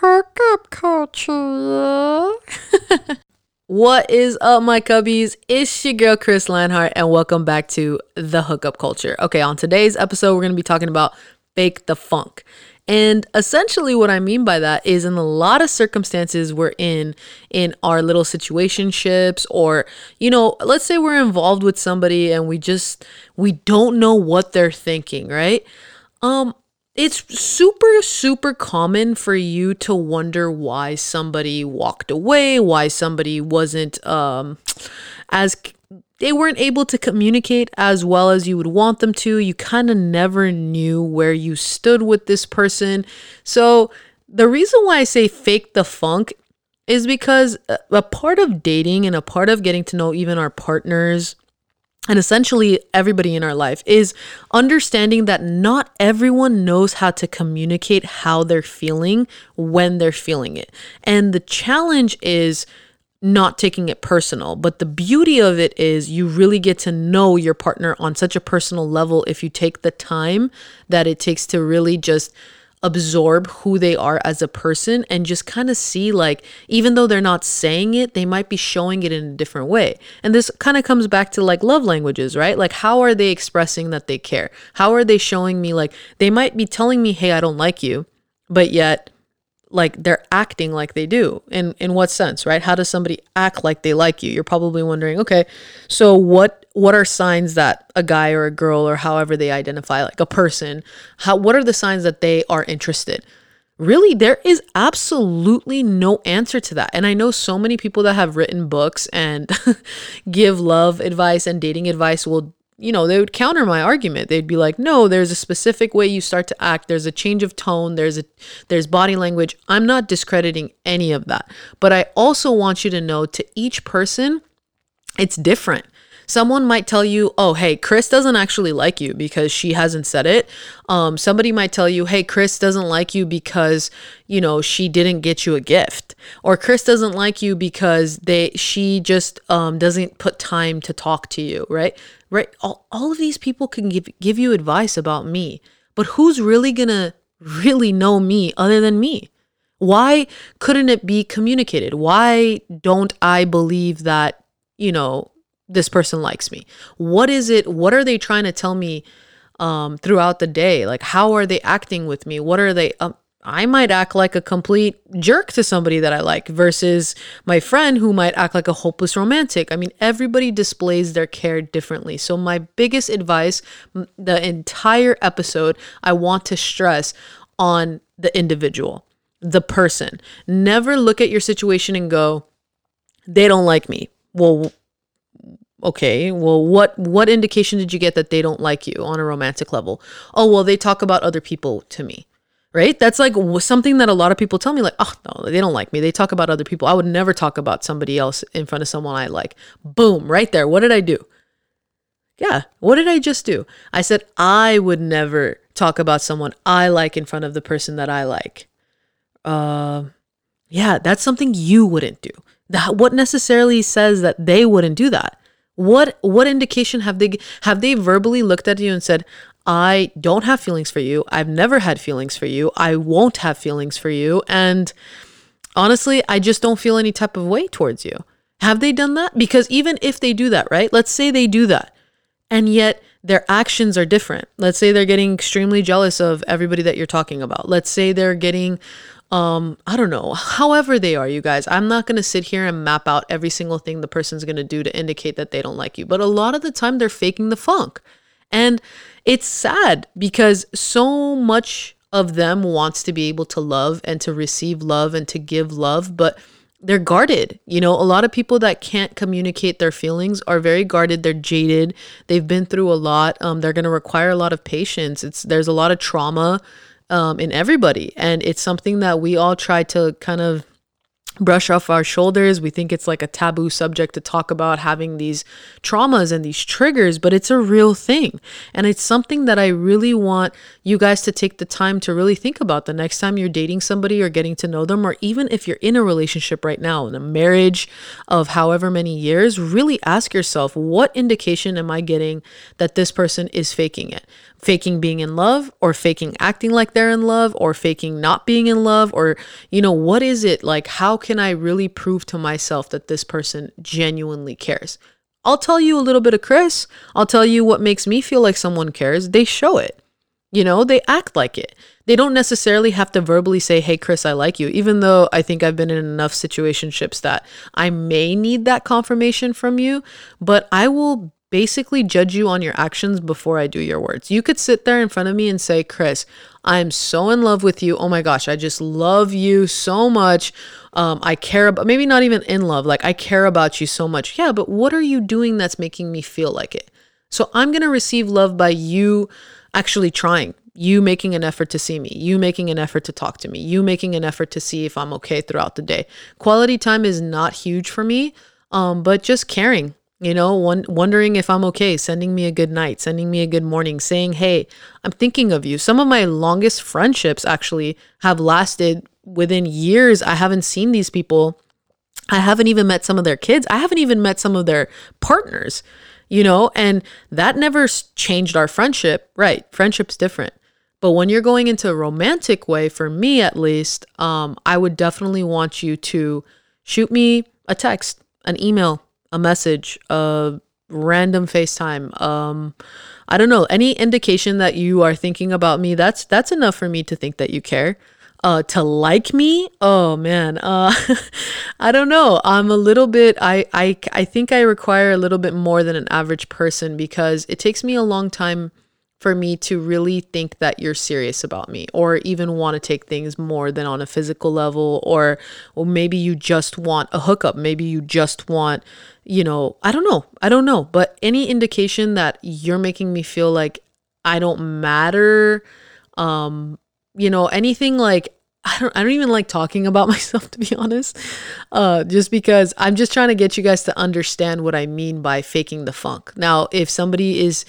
hookup culture, yeah? What is up, my cubbies? It's your girl, Chris Linhart, and welcome back to The Hookup Culture. Okay, on today's episode, we're going to be talking about fake the funk. And essentially what I mean by that is in a lot of circumstances we're in our little situationships, or, you know, let's say we're involved with somebody and we don't know what they're thinking, right? It's super, super common for you to wonder why somebody walked away, why somebody wasn't, they weren't able to communicate as well as you would want them to. You kind of never knew where you stood with this person. So the reason why I say fake the funk is because a part of dating and a part of getting to know even our partners and essentially everybody in our life is understanding that not everyone knows how to communicate how they're feeling when they're feeling it. And the challenge is not taking it personal. But the beauty of it is you really get to know your partner on such a personal level if you take the time that it takes to really just absorb who they are as a person and just kind of see, like, even though they're not saying it, they might be showing it in a different way. And this kind of comes back to, like, love languages, right? Like, how are they expressing that they care? How are they showing me, like, they might be telling me, hey, I don't like you, but yet, like, they're acting like they do. In what sense, right? How does somebody act like they like you? You're probably wondering, okay, so what are signs that a guy or a girl, or however they identify, like a person, what are the signs that they are interested? Really, there is absolutely no answer to that. And I know so many people that have written books and give love advice and dating advice will, you know, they would counter my argument. They'd be like, no, there's a specific way you start to act. There's a change of tone. There's body language. I'm not discrediting any of that. But I also want you to know, to each person, it's different. Someone might tell you, oh, hey, Chris doesn't actually like you because she hasn't said it. Somebody might tell you, hey, Chris doesn't like you because, you know, she didn't get you a gift. Or Chris doesn't like you because she just doesn't put time to talk to you, right? Right? All of these people can give you advice about me. But who's really going to really know me other than me? Why couldn't it be communicated? Why don't I believe that, you know, this person likes me? What is it? What are they trying to tell me throughout the day? Like, how are they acting with me? What are they? I might act like a complete jerk to somebody that I like versus my friend who might act like a hopeless romantic. I mean, everybody displays their care differently. So my biggest advice, the entire episode, I want to stress on the individual, the person. Never look at your situation and go, they don't like me. Well, okay, well, what indication did you get that they don't like you on a romantic level? Oh, well, they talk about other people to me, right? That's like something that a lot of people tell me, like, oh, no, they don't like me. They talk about other people. I would never talk about somebody else in front of someone I like. Boom, right there. What did I do? Yeah, what did I just do? I said I would never talk about someone I like in front of the person that I like. Yeah, that's something you wouldn't do. What necessarily says that they wouldn't do that? What indication have they verbally looked at you and said, I don't have feelings for you. I've never had feelings for you. I won't have feelings for you. And honestly, I just don't feel any type of way towards you. Have they done that? Because even if they do that, right? Let's say they do that, and yet their actions are different. Let's say they're getting extremely jealous of everybody that you're talking about. Let's say they're getting I don't know, however they are, you guys. I'm not going to sit here and map out every single thing the person's going to do to indicate that they don't like you. But a lot of the time they're faking the funk. And it's sad because so much of them wants to be able to love and to receive love and to give love, but they're guarded. You know, a lot of people that can't communicate their feelings are very guarded. They're jaded. They've been through a lot. They're going to require a lot of patience. There's a lot of trauma in everybody. And it's something that we all try to kind of brush off our shoulders. We think it's like a taboo subject to talk about, having these traumas and these triggers, but it's a real thing. And it's something that I really want you guys to take the time to really think about the next time you're dating somebody or getting to know them, or even if you're in a relationship right now, in a marriage of however many years, really ask yourself, what indication am I getting that this person is faking it faking being in love, or faking acting like they're in love, or faking not being in love, or, you know, what is it? Like, how can I really prove to myself that this person genuinely cares? I'll tell you a little bit of Chris. I'll tell you what makes me feel like someone cares. They show it. You know, they act like it. They don't necessarily have to verbally say, hey, Chris, I like you, even though I think I've been in enough situationships that I may need that confirmation from you, but I will basically judge you on your actions before I do your words. You could sit there in front of me and say, Chris, I'm so in love with you. Oh my gosh, I just love you so much. I care about, maybe not even in love, like I care about you so much. Yeah, but what are you doing that's making me feel like it? So I'm going to receive love by you actually trying, you making an effort to see me, you making an effort to talk to me, you making an effort to see if I'm okay throughout the day. Quality time is not huge for me, but just caring, you know, wondering if I'm okay, sending me a good night, sending me a good morning, saying, hey, I'm thinking of you. Some of my longest friendships actually have lasted within years. I haven't seen these people. I haven't even met some of their kids. I haven't even met some of their partners. You know, and that never changed our friendship, right? Friendship's different. But when you're going into a romantic way, for me at least, I would definitely want you to shoot me a text, an email, a message, a random FaceTime. I don't know, any indication that you are thinking about me, that's enough for me to think that you care. To like me? Oh man. I don't know. I'm a little bit, I think I require a little bit more than an average person, because it takes me a long time for me to really think that you're serious about me, or even want to take things more than on a physical level, or maybe you just want a hookup. Maybe you just want, you know, I don't know, but any indication that you're making me feel like I don't matter, you know, anything like, I don't even like talking about myself, to be honest, just because I'm just trying to get you guys to understand what I mean by faking the funk. Now, if somebody is,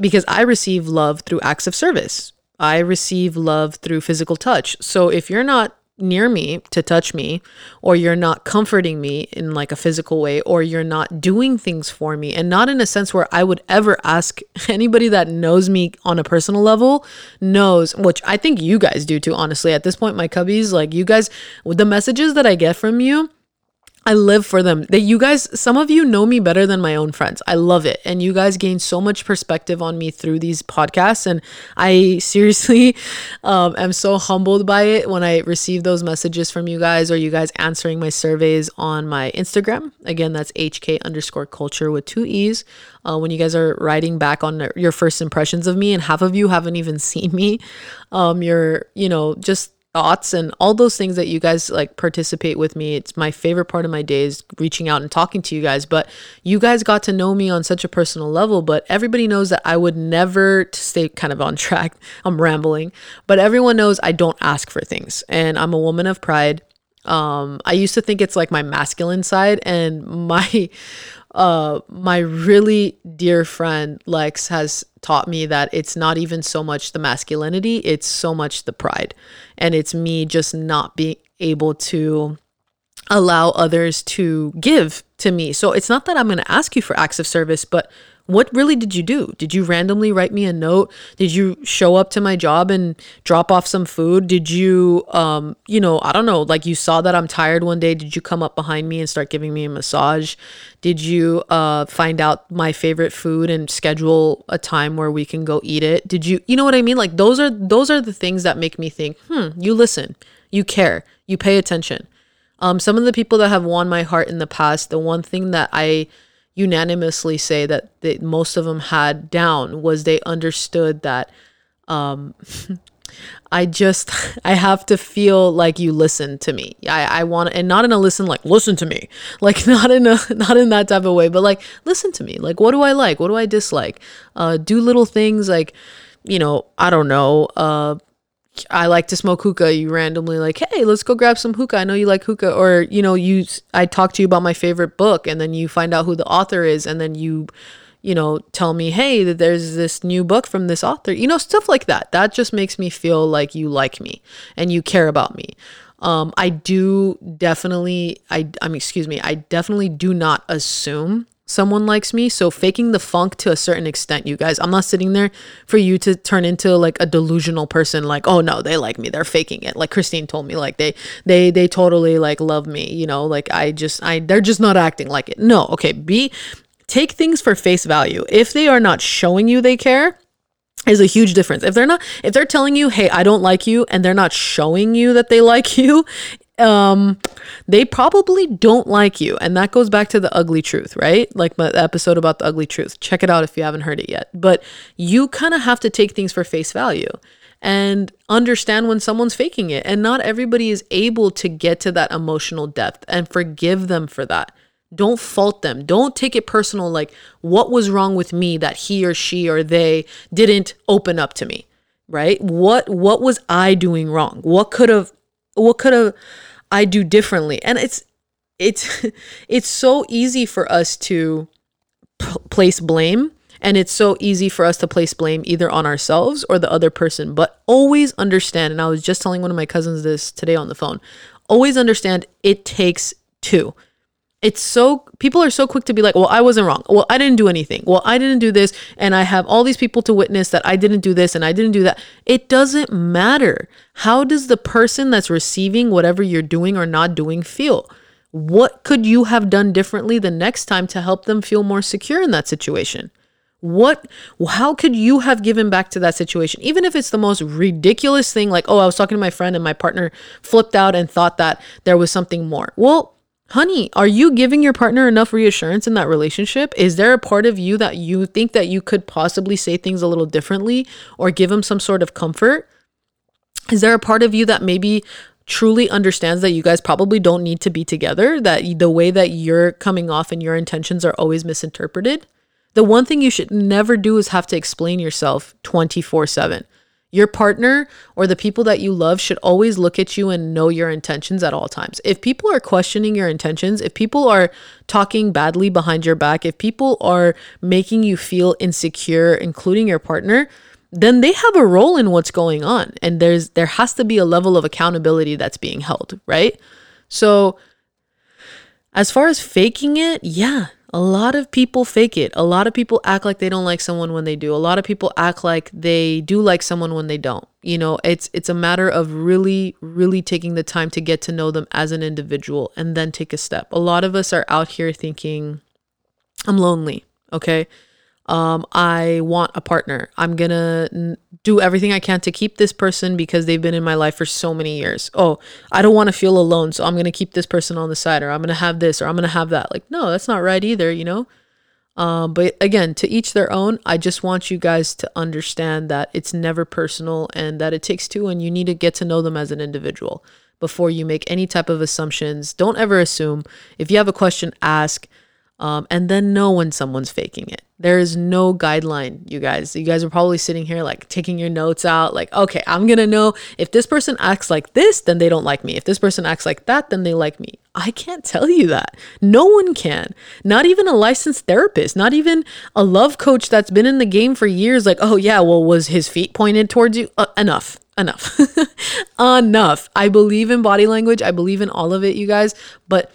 because I receive love through acts of service, I receive love through physical touch. So if you're not near me to touch me, or you're not comforting me in like a physical way, or you're not doing things for me, and not in a sense where I would ever ask anybody that knows me on a personal level knows, which I think you guys do too, honestly, at this point, my cubbies, like you guys, with the messages that I get from you, I live for them. That you guys, some of you know me better than my own friends. I love it. And you guys gain so much perspective on me through these podcasts. And I seriously am so humbled by it when I receive those messages from you guys, or you guys answering my surveys on my Instagram. Again, that's HK_culture with 2 E's. When you guys are writing back on your first impressions of me, and half of you haven't even seen me, you're, you know, just thoughts and all those things that you guys like participate with me. It's my favorite part of my day is reaching out and talking to you guys, but you guys got to know me on such a personal level. But everybody knows that I would never, to stay kind of on track, I'm rambling, but everyone knows I don't ask for things, and I'm a woman of pride. I used to think it's like my masculine side, and my really dear friend Lex has taught me that it's not even so much the masculinity, it's so much the pride. And it's me just not being able to allow others to give to me. So it's not that I'm going to ask you for acts of service, but what really did you do? Did you randomly write me a note? Did you show up to my job and drop off some food? Did you, you know, I don't know, like you saw that I'm tired one day. Did you come up behind me and start giving me a massage? Did you find out my favorite food and schedule a time where we can go eat it? Did you know what I mean? Like those are the things that make me think, you listen, you care, you pay attention. Some of the people that have won my heart in the past, the one thing that I unanimously say that most of them had down was they understood that I have to feel like you listen to me. I want, and not in a listen to me, like not in that type of way, but like, listen to me. Like, what do I like? What do I dislike? Do little things like, you know, I don't know, I like to smoke hookah. You randomly like, hey, let's go grab some hookah. I know you like hookah. Or, you know, I talk to you about my favorite book, and then you find out who the author is, and then you know, tell me, hey, that there's this new book from this author, you know, stuff like that. That just makes me feel like you like me and you care about me. I definitely do not assume someone likes me. So faking the funk to a certain extent, you guys. I'm not sitting there for you to turn into like a delusional person, like, oh no, they like me, they're faking it. Like Christine told me, like they totally like love me, you know, like they're just not acting like it. No, okay, take things for face value. If they are not showing you they care, is a huge difference. If they're telling you, hey, I don't like you, and they're not showing you that they like you, they probably don't like you. And that goes back to the ugly truth, right? Like my episode about the ugly truth. Check it out if you haven't heard it yet. But you kind of have to take things for face value and understand when someone's faking it. And not everybody is able to get to that emotional depth, and forgive them for that. Don't fault them. Don't take it personal. Like, what was wrong with me that he or she or they didn't open up to me, right? What was I doing wrong? What could have I do differently? And it's so easy for us to place blame, and it's so easy for us to place blame either on ourselves or the other person. But always understand, and I was just telling one of my cousins this today on the phone, always understand it takes two. People are so quick to be like, well, I wasn't wrong. Well, I didn't do anything. Well, I didn't do this. And I have all these people to witness that I didn't do this and I didn't do that. It doesn't matter. How does the person that's receiving whatever you're doing or not doing feel? What could you have done differently the next time to help them feel more secure in that situation? How could you have given back to that situation? Even if it's the most ridiculous thing, like, oh, I was talking to my friend and my partner flipped out and thought that there was something more. Well, honey, are you giving your partner enough reassurance in that relationship? Is there a part of you that you think that you could possibly say things a little differently or give him some sort of comfort? Is there a part of you that maybe truly understands that you guys probably don't need to be together, that the way that you're coming off and your intentions are always misinterpreted? The one thing you should never do is have to explain yourself 24/7. Your partner or the people that you love should always look at you and know your intentions at all times. If people are questioning your intentions, if people are talking badly behind your back, if people are making you feel insecure, including your partner, then they have a role in what's going on. And there has to be a level of accountability that's being held, right? So as far as faking it, yeah. A lot of people fake it. A lot of people act like they don't like someone when they do. A lot of people act like they do like someone when they don't. You know, it's a matter of really, really taking the time to get to know them as an individual and then take a step. A lot of us are out here thinking, I'm lonely, okay? I want a partner. I'm going to do everything I can to keep this person because they've been in my life for so many years. Oh, I don't want to feel alone, so I'm going to keep this person on the side, or I'm going to have this, or I'm going to have that. Like, no, that's not right either, you know? But again, to each their own. I just want you guys to understand that it's never personal and that it takes two, and you need to get to know them as an individual before you make any type of assumptions. Don't ever assume. If you have a question, ask. And then know when someone's faking it. There is no guideline, you guys. You guys are probably sitting here like taking your notes out, like, okay, I'm going to know if this person acts like this, then they don't like me. If this person acts like that, then they like me. I can't tell you that. No one can. Not even a licensed therapist, not even a love coach that's been in the game for years. Like, oh yeah, well, was his feet pointed towards you? Enough. Enough. I believe in body language. I believe in all of it, you guys. But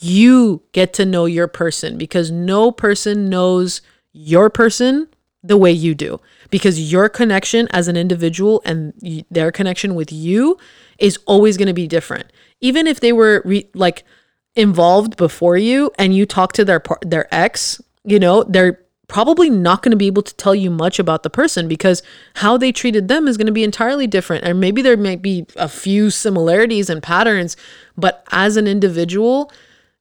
you get to know your person, because no person knows your person the way you do, because your connection as an individual and their connection with you is always going to be different. Even if they were involved before you and you talk to their ex, you know, they're probably not going to be able to tell you much about the person, because how they treated them is going to be entirely different. And maybe there might be a few similarities and patterns, but as an individual,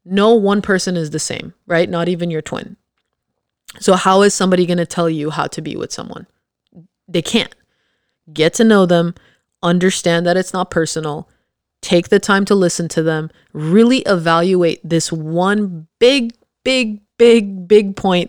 no one person is the same, right? Not even your twin. So how is somebody going to tell you how to be with someone? They can't. Get to know them, understand that it's not personal, take the time to listen to them, really evaluate this one big point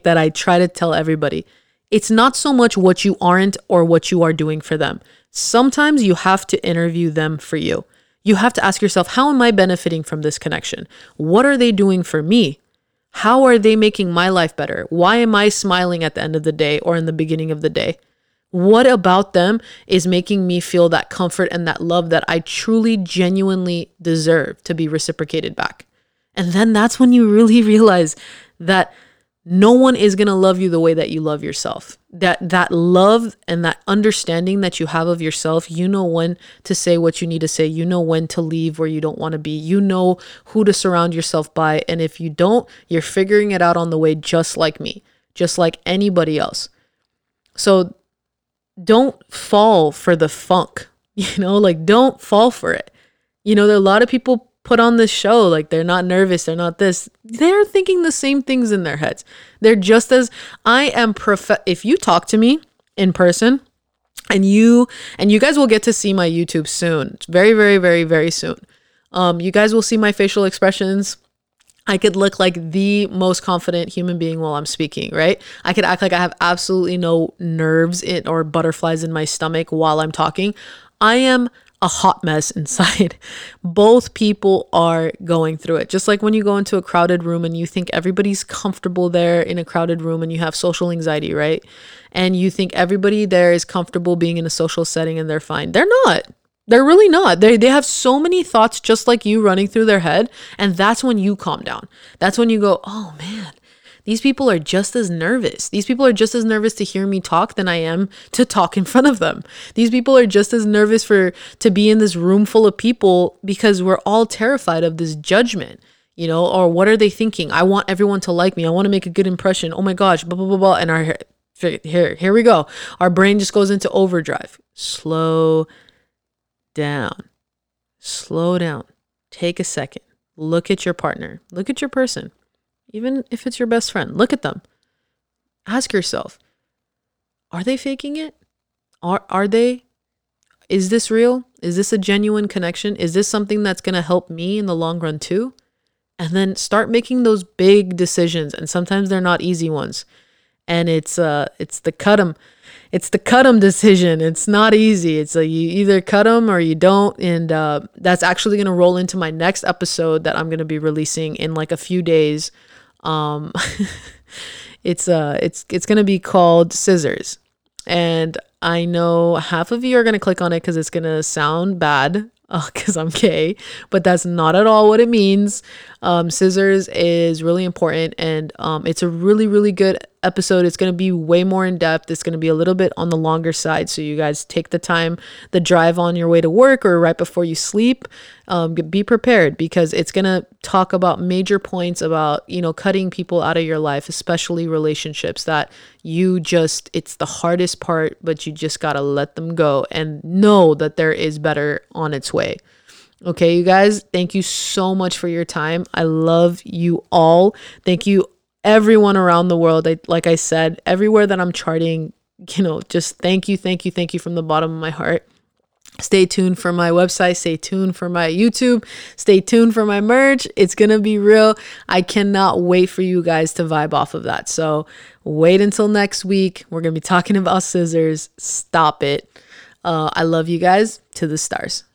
that I try to tell everybody. It's not so much what you aren't or what you are doing for them. Sometimes you have to interview them for you. You have to ask yourself, how am I benefiting from this connection? What are they doing for me? How are they making my life better? Why am I smiling at the end of the day or in the beginning of the day? What about them is making me feel that comfort and that love that I truly, genuinely deserve to be reciprocated back? And then that's when you really realize that No one is going to love you the way that you love yourself. That love and that understanding that you have of yourself, you know when to say what you need to say. You know when to leave where you don't want to be. You know who to surround yourself by. And if you don't, you're figuring it out on the way, just like me, just like anybody else. So don't fall for the funk, don't fall for it. There are a lot of people put on this show, they're not nervous, they're not this, they're thinking the same things in their heads. They're just as if you talk to me in person, and you guys will get to see my YouTube soon. It's very, very, very, very soon. You guys will see my facial expressions. I could look like the most confident human being while I'm speaking, right? I could act like I have absolutely no nerves or butterflies in my stomach while I'm talking. I am a hot mess inside. Both people are going through it. Just like when you go into a crowded room and you think everybody's comfortable there in a crowded room, and you have social anxiety, right? And you think everybody there is comfortable being in a social setting and they're fine. They're not. They're really not. They have so many thoughts just like you running through their head. And that's when you calm down. That's when you go, oh man, these people are just as nervous. These people are just as nervous to hear me talk than I am to talk in front of them. These people are just as nervous to be in this room full of people, because we're all terrified of this judgment, or what are they thinking? I want everyone to like me. I want to make a good impression. Oh my gosh, blah, blah, blah, blah. And here we go. Our brain just goes into overdrive. Slow down. Take a second. Look at your partner. Look at your person. Even if it's your best friend, look at them. Ask yourself, are they faking it? Are they? Is this real? Is this a genuine connection? Is this something that's going to help me in the long run too? And then start making those big decisions. And sometimes they're not easy ones. And it's the cut 'em decision. It's not easy. It's like you either cut 'em or you don't. And that's actually going to roll into my next episode that I'm going to be releasing in a few days. It's going to be called Scissors, and I know half of you are going to click on it cause it's going to sound bad cause I'm gay, but that's not at all what it means. Scissors is really important, and, it's a really, really good episode. It's going to be way more in depth. It's going to be a little bit on the longer side. So you guys take the time, the drive on your way to work or right before you sleep, be prepared, because it's going to talk about major points about, cutting people out of your life, especially relationships that it's the hardest part, but you just got to let them go and know that there is better on its way. Okay, you guys, thank you so much for your time. I love you all. Thank you everyone around the world. Like I said, everywhere that I'm charting, just thank you from the bottom of my heart. Stay tuned for my website. Stay tuned for my YouTube. Stay tuned for my merch. It's going to be real. I cannot wait for you guys to vibe off of that. So wait until next week. We're going to be talking about scissors. Stop it. I love you guys. To the stars.